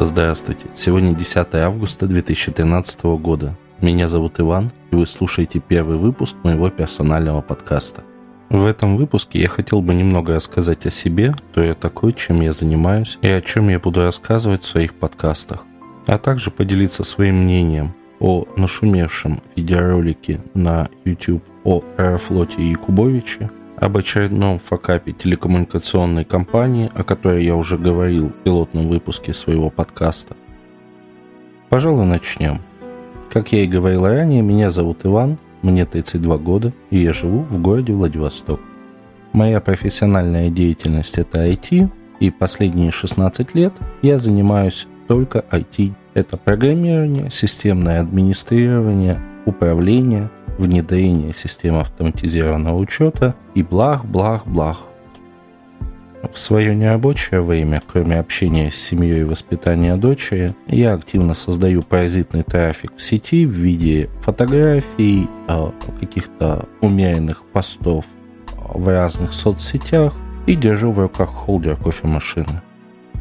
Здравствуйте, сегодня 10 августа 2013 года. Меня зовут Иван, и вы слушаете первый выпуск моего персонального подкаста. В этом выпуске я хотел бы немного рассказать о себе, кто я такой, чем я занимаюсь и о чем я буду рассказывать в своих подкастах, а также поделиться своим мнением о нашумевшем видеоролике на YouTube о Аэрофлоте и Якубовиче, об очередном факапе телекоммуникационной компании, о которой я уже говорил в пилотном выпуске своего подкаста. Пожалуй, начнем. Как я и говорил ранее, меня зовут Иван, мне 32 года, и я живу в городе Владивосток. Моя профессиональная деятельность – это IT, и последние 16 лет я занимаюсь только IT. Это программирование, системное администрирование, управление, внедрение систем автоматизированного учета и благ. В свое нерабочее время, кроме общения с семьей и воспитания дочери, я активно создаю паразитный трафик в сети в виде фотографий, каких-то умеренных постов в разных соцсетях и держу в руках холдер кофемашины.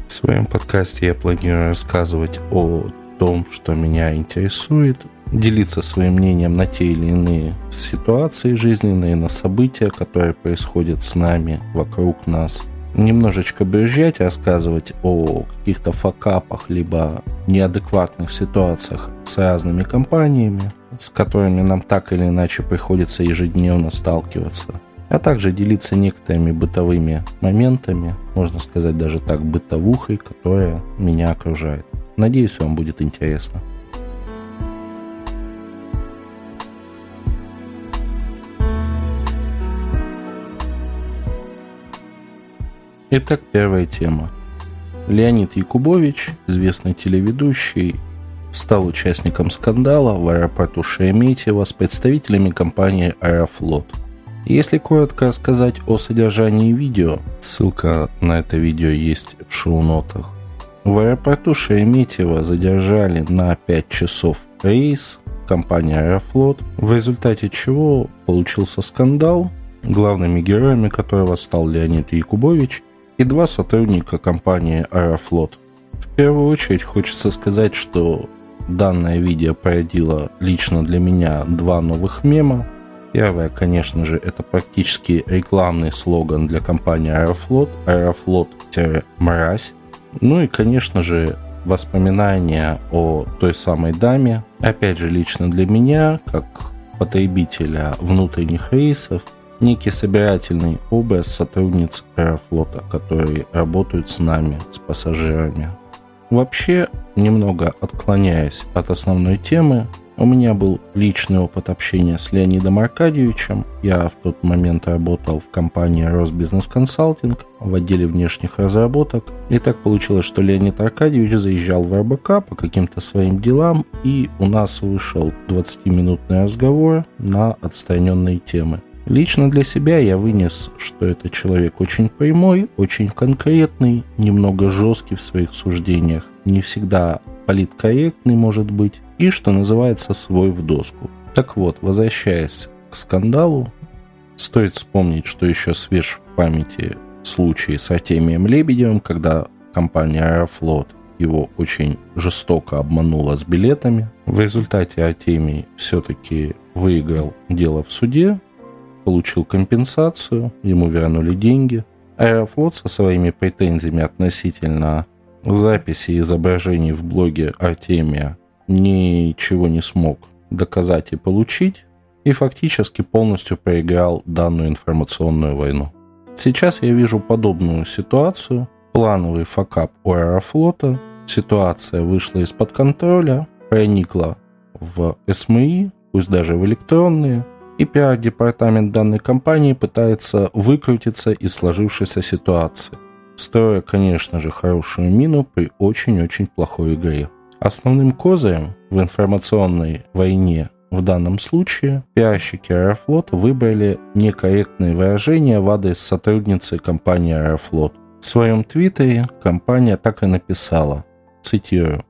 В своем подкасте я планирую рассказывать о том, что меня интересует, делиться своим мнением на те или иные ситуации жизненные, на события, которые происходят с нами, вокруг нас. Немножечко брюзжать, рассказывать о каких-то факапах, либо неадекватных ситуациях с разными компаниями, с которыми нам так или иначе приходится ежедневно сталкиваться, а также делиться некоторыми бытовыми моментами, можно сказать даже так, бытовухой, которая меня окружает. Надеюсь, вам будет интересно. Итак, первая тема. Леонид Якубович, известный телеведущий, стал участником скандала в аэропорту Шереметьево с представителями компании «Аэрофлот». Если коротко рассказать о содержании видео, ссылка на это видео есть в шоу-нотах. В аэропорту Шереметьево задержали на 5 часов рейс компании «Аэрофлот», в результате чего получился скандал, главными героями которого стал Леонид Якубович и два сотрудника компании «Аэрофлот». В первую очередь хочется сказать, что данное видео породило лично для меня два новых мема. Первое, конечно же, это практически рекламный слоган для компании «Аэрофлот» – «Аэрофлот-мразь». Ну и, конечно же, воспоминания о той самой даме. Опять же, лично для меня, как потребителя внутренних рейсов, некий собирательный образ сотрудниц Аэрофлота, которые работают с нами, с пассажирами. Вообще, немного отклоняясь от основной темы, у меня был личный опыт общения с Леонидом Аркадьевичем. Я в тот момент работал в компании «Росбизнесконсалтинг» в отделе внешних разработок. И так получилось, что Леонид Аркадьевич заезжал в РБК по каким-то своим делам, и у нас вышел 20-минутный разговор на отстраненные темы. Лично для себя я вынес, что это человек очень прямой, очень конкретный, немного жесткий в своих суждениях, не всегда политкорректный, может быть, и, что называется, свой в доску. Так вот, возвращаясь к скандалу, стоит вспомнить, что еще свеж в памяти случай с Артемием Лебедевым, когда компания «Аэрофлот» его очень жестоко обманула с билетами. В результате Артемий все-таки выиграл дело в суде, получил компенсацию, ему вернули деньги. Аэрофлот со своими претензиями относительно записи и изображений в блоге Артемия ничего не смог доказать и получить, и фактически полностью проиграл данную информационную войну. Сейчас я вижу подобную ситуацию. Плановый факап у Аэрофлота. Ситуация вышла из-под контроля, проникла в СМИ, пусть даже в электронные, и пиар-департамент данной компании пытается выкрутиться из сложившейся ситуации, строя, конечно же, хорошую мину при очень-очень плохой игре. Основным козырем в информационной войне в данном случае пиарщики «Аэрофлота» выбрали некорректные выражения в адрес сотрудницы компании «Аэрофлот». В своем твиттере компания так и написала, цитирую: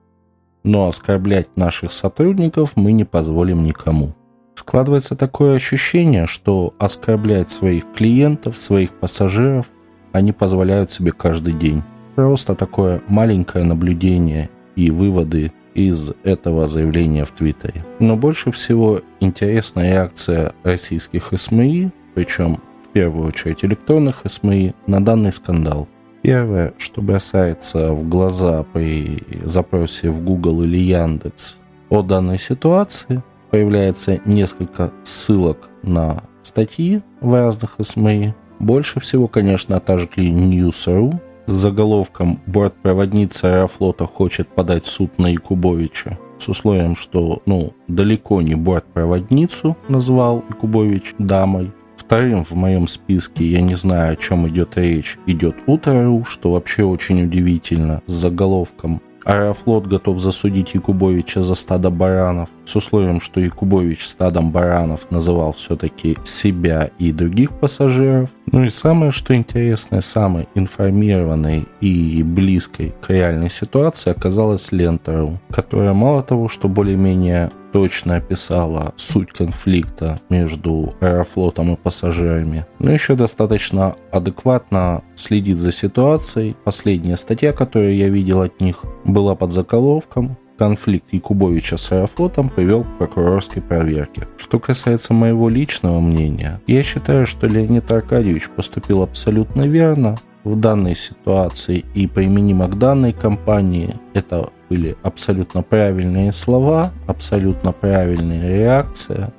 «Но оскорблять наших сотрудников мы не позволим никому». Складывается такое ощущение, что оскорблять своих клиентов, своих пассажиров они позволяют себе каждый день. Просто такое маленькое наблюдение и выводы из этого заявления в Твиттере. Но больше всего интересна реакция российских СМИ, причем в первую очередь электронных СМИ, на данный скандал. Первое, что бросается в глаза при запросе в Google или Яндекс о данной ситуации, появляется несколько ссылок на статьи в разных СМИ. Больше всего, конечно, отожгли News.ru с заголовком «Бортпроводница Аэрофлота хочет подать в суд на Якубовича» с условием, что далеко не бортпроводницу назвал Якубович дамой. Вторым в моем списке, я не знаю, о чем идет речь, идет Утро.ру, что вообще очень удивительно, с заголовком «Аэрофлот готов засудить Якубовича за стадо баранов», с условием, что Якубович стадом баранов называл все-таки себя и других пассажиров. Ну и самое, что интересное, самой информированной и близкой к реальной ситуации оказалась Лента.ру, которая мало того, что более-менее точно описала суть конфликта между Аэрофлотом и пассажирами, но еще достаточно адекватно следит за ситуацией. Последняя статья, которую я видел от них, была под заголовком «Конфликт Якубовича с Аэрофлотом привел к прокурорской проверке». Что касается моего личного мнения, я считаю, что Леонид Аркадьевич поступил абсолютно верно в данной ситуации и применимо к данной компании. Это были абсолютно правильные слова, абсолютно правильная реакция.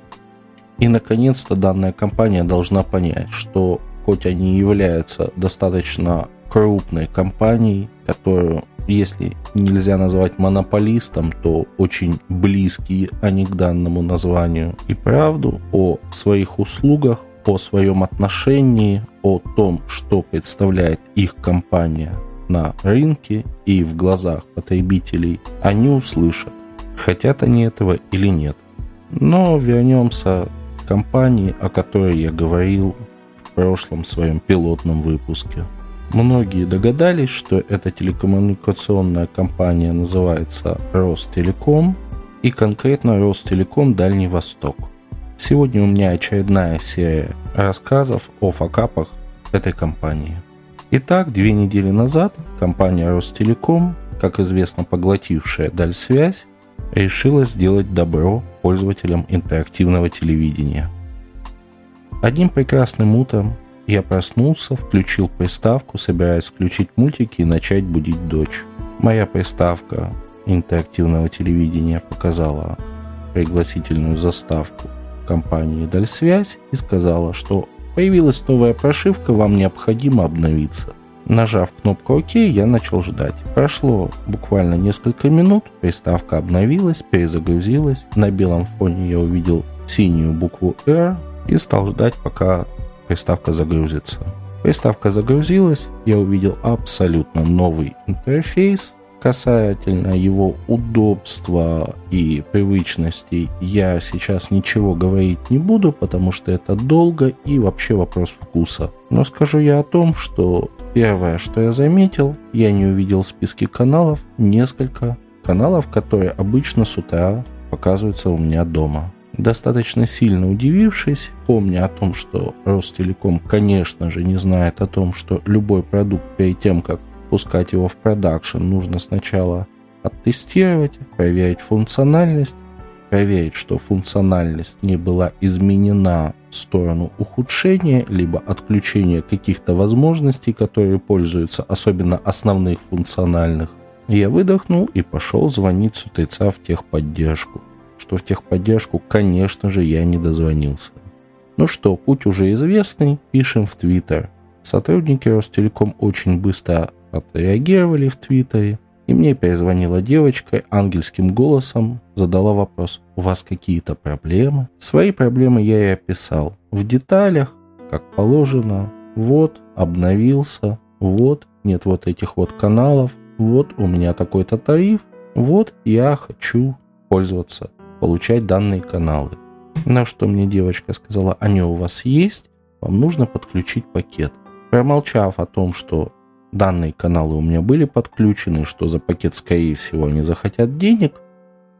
И, наконец-то, данная компания должна понять, что хоть они являются достаточно крупной компанией, которую, если нельзя назвать монополистом, то очень близкие они к данному названию. И правду о своих услугах, о своем отношении, о том, что представляет их компания на рынке и в глазах потребителей, они услышат, хотят они этого или нет. Но вернемся к компании, о которой я говорил в прошлом своем пилотном выпуске. Многие догадались, что эта телекоммуникационная компания называется Ростелеком, и конкретно Ростелеком Дальний Восток. Сегодня у меня очередная серия рассказов о факапах этой компании. Итак, 2 недели назад компания Ростелеком, как известно, поглотившая Дальсвязь, решила сделать добро пользователям интерактивного телевидения. Одним прекрасным утром я проснулся, включил приставку, собираясь включить мультики и начать будить дочь. Моя приставка интерактивного телевидения показала пригласительную заставку компании «Дальсвязь» и сказала, что появилась новая прошивка, вам необходимо обновиться. Нажав кнопку «Ок», я начал ждать. Прошло буквально несколько минут, приставка обновилась, перезагрузилась. На белом фоне я увидел синюю букву «Р» и стал ждать, пока приставка загрузится. Приставка загрузилась, я увидел абсолютно новый интерфейс. Касательно его удобства и привычностей я сейчас ничего говорить не буду, потому что это долго и вообще вопрос вкуса. Но скажу я о том, что первое, что я заметил, я не увидел в списке каналов несколько каналов, которые обычно с утра показываются у меня дома. Достаточно сильно удивившись, помня о том, что Ростелеком, конечно же, не знает о том, что любой продукт перед тем, как пускать его в продакшн, нужно сначала оттестировать, проверить функциональность, проверить, что функциональность не была изменена в сторону ухудшения, либо отключения каких-то возможностей, которые пользуются, особенно основных функциональных. Я выдохнул и пошел звонить с утреца в техподдержку. Что в техподдержку, конечно же, я не дозвонился. Ну что, путь уже известный, пишем в Твиттер. Сотрудники Ростелеком очень быстро отреагировали в Твиттере, и мне перезвонила девочка, ангельским голосом задала вопрос: «У вас какие-то проблемы?» Свои проблемы я и описал в деталях, как положено. Вот, обновился, вот, нет вот этих вот каналов, вот, у меня такой-то тариф, вот, я хочу пользоваться, получать данные каналы. На что мне девочка сказала: «Они у вас есть, вам нужно подключить пакет». Промолчав о том, что данные каналы у меня были подключены, что за пакет, скорее всего, они захотят денег,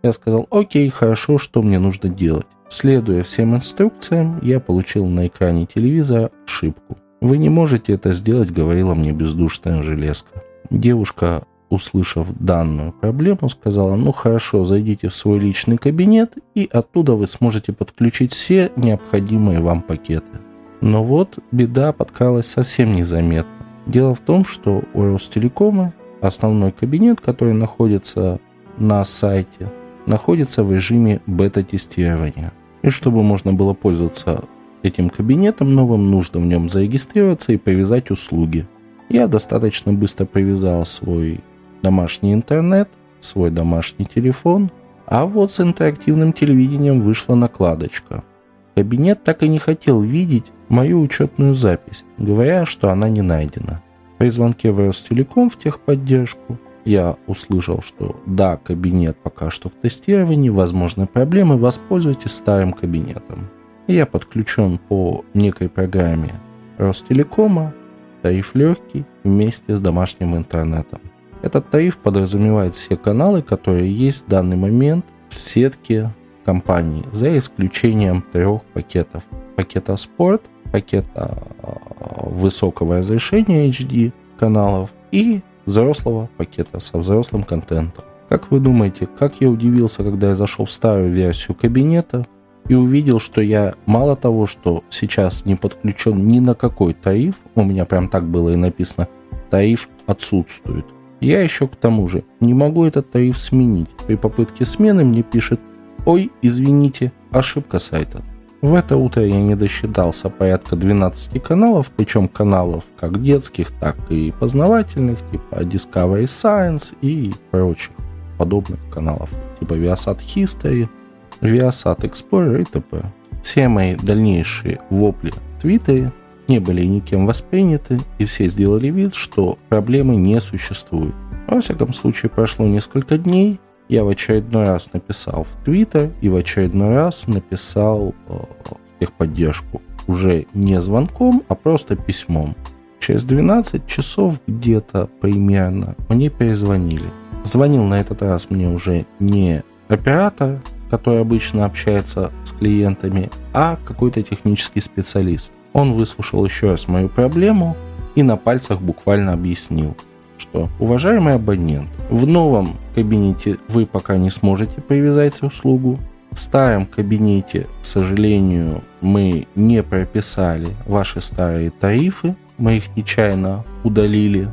я сказал: «Окей, хорошо, что мне нужно делать?» Следуя всем инструкциям, я получил на экране телевизора ошибку. «Вы не можете это сделать», — говорила мне бездушная железка. Девушка, услышав данную проблему, сказала: ну хорошо, зайдите в свой личный кабинет, и оттуда вы сможете подключить все необходимые вам пакеты. Но вот беда подкралась совсем незаметно. Дело в том, что у Ростелекома основной кабинет, который находится на сайте, находится в режиме бета-тестирования. И чтобы можно было пользоваться этим кабинетом новым, нужно в нем зарегистрироваться и привязать услуги. Я достаточно быстро привязал свой домашний интернет, свой домашний телефон, а вот с интерактивным телевидением вышла накладочка. Кабинет так и не хотел видеть мою учетную запись, говоря, что она не найдена. При звонке в Ростелеком в техподдержку я услышал, что да, кабинет пока что в тестировании, возможны проблемы, воспользуйтесь старым кабинетом. Я подключен по некой программе Ростелекома, тариф легкий вместе с домашним интернетом. Этот тариф подразумевает все каналы, которые есть в данный момент в сетке компании, за исключением 3 пакетов. Пакета спорт, пакета высокого разрешения HD каналов и взрослого пакета со взрослым контентом. Как вы думаете, как я удивился, когда я зашел в старую версию кабинета и увидел, что я мало того, что сейчас не подключен ни на какой тариф, у меня прям так было и написано, тариф отсутствует. Я еще к тому же не могу этот тариф сменить. При попытке смены мне пишет: ой, извините, ошибка сайта. В это утро я не досчитался порядка 12 каналов, причем каналов как детских, так и познавательных, типа Discovery Science и прочих подобных каналов, типа Viasat History, Viasat Explorer и т.п. Все мои дальнейшие вопли в Твиттере не были никем восприняты, и все сделали вид, что проблемы не существует. Во всяком случае, прошло несколько дней, я в очередной раз написал в Твиттер и в очередной раз написал в техподдержку. Уже не звонком, а просто письмом. Через 12 часов где-то примерно мне перезвонили. Звонил на этот раз мне уже не оператор, который обычно общается с клиентами, а какой-то технический специалист. Он выслушал еще раз мою проблему и на пальцах буквально объяснил, что уважаемый абонент, в новом кабинете вы пока не сможете привязать услугу, в старом кабинете, к сожалению, мы не прописали ваши старые тарифы, мы их нечаянно удалили,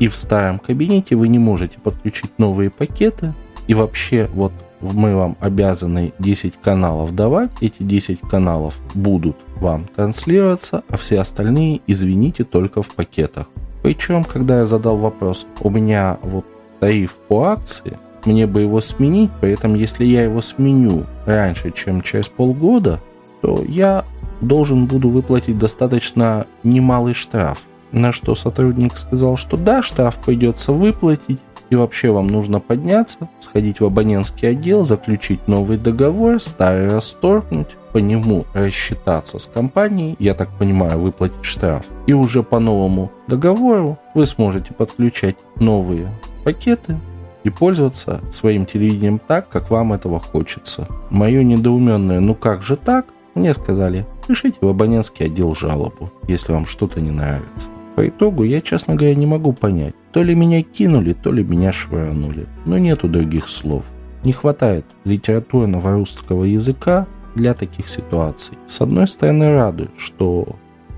и в старом кабинете вы не можете подключить новые пакеты, и вообще вот мы вам обязаны 10 каналов давать, эти 10 каналов будут вам транслироваться, а все остальные, извините, только в пакетах. Причем, когда я задал вопрос, у меня вот тариф по акции, мне бы его сменить, при этом если я его сменю раньше, чем через полгода, то я должен буду выплатить достаточно немалый штраф. На что сотрудник сказал, что да, штраф придется выплатить, и вообще вам нужно подняться, сходить в абонентский отдел, заключить новый договор, старый расторгнуть, по нему рассчитаться с компанией, я так понимаю, выплатить штраф. И уже по новому договору вы сможете подключать новые пакеты и пользоваться своим телевидением так, как вам этого хочется. Мое недоуменное «ну как же так?» мне сказали: пишите в абонентский отдел жалобу, если вам что-то не нравится. По итогу я, честно говоря, не могу понять, то ли меня кинули, то ли меня швырнули, но нету других слов. Не хватает литературного русского языка для таких ситуаций. С одной стороны, радует, что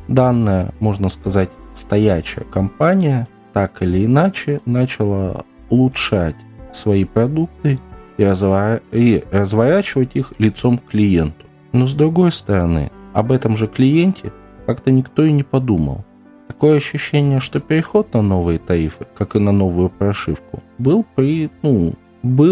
данная, можно сказать, стоячая компания так или иначе начала улучшать свои продукты и разворачивать их лицом к клиенту. Но с другой стороны, об этом же клиенте как-то никто и не подумал. Такое ощущение, что переход на новые тарифы, как и на новую прошивку, был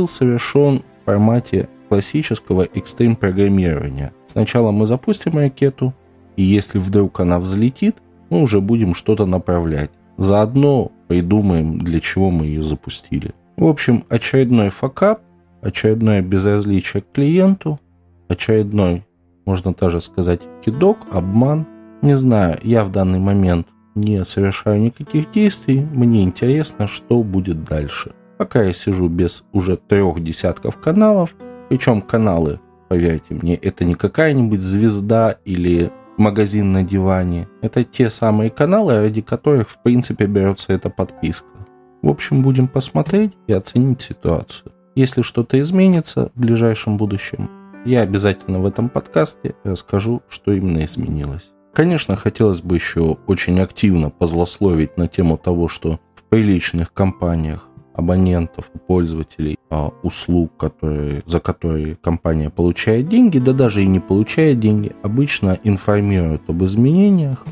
совершен в формате классического экстрим-программирования. Сначала мы запустим ракету, и если вдруг она взлетит, мы уже будем что-то направлять. Заодно придумаем, для чего мы ее запустили. В общем, очередной факап, очередное безразличие к клиенту, очередной, можно даже сказать, кидок, обман. Не знаю, я в данный момент не совершаю никаких действий, мне интересно, что будет дальше. Пока я сижу без уже 3 десятков каналов, причем каналы, поверьте мне, это не какая-нибудь звезда или магазин на диване. Это те самые каналы, ради которых, в принципе, берется эта подписка. В общем, будем посмотреть и оценить ситуацию. Если что-то изменится в ближайшем будущем, я обязательно в этом подкасте расскажу, что именно изменилось. Конечно, хотелось бы еще очень активно позлословить на тему того, что в приличных компаниях абонентов, пользователей, услуг, за которые компания получает деньги, да даже и не получает деньги, обычно информируют об изменениях,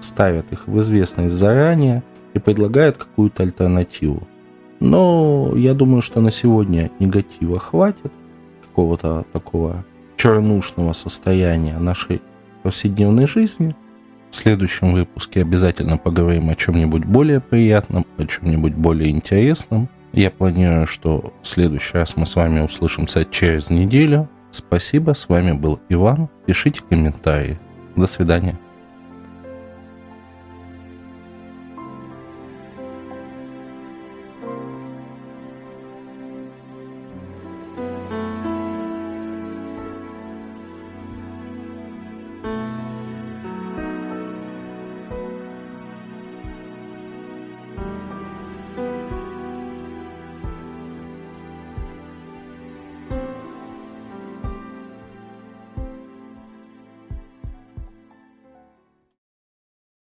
ставят их в известность заранее и предлагают какую-то альтернативу. Но я думаю, что на сегодня негатива хватит, какого-то такого чернушного состояния нашей повседневной жизни. В следующем выпуске обязательно поговорим о чем-нибудь более приятном, о чем-нибудь более интересном. Я планирую, что в следующий раз мы с вами услышимся через неделю. Спасибо, с вами был Иван. Пишите комментарии. До свидания.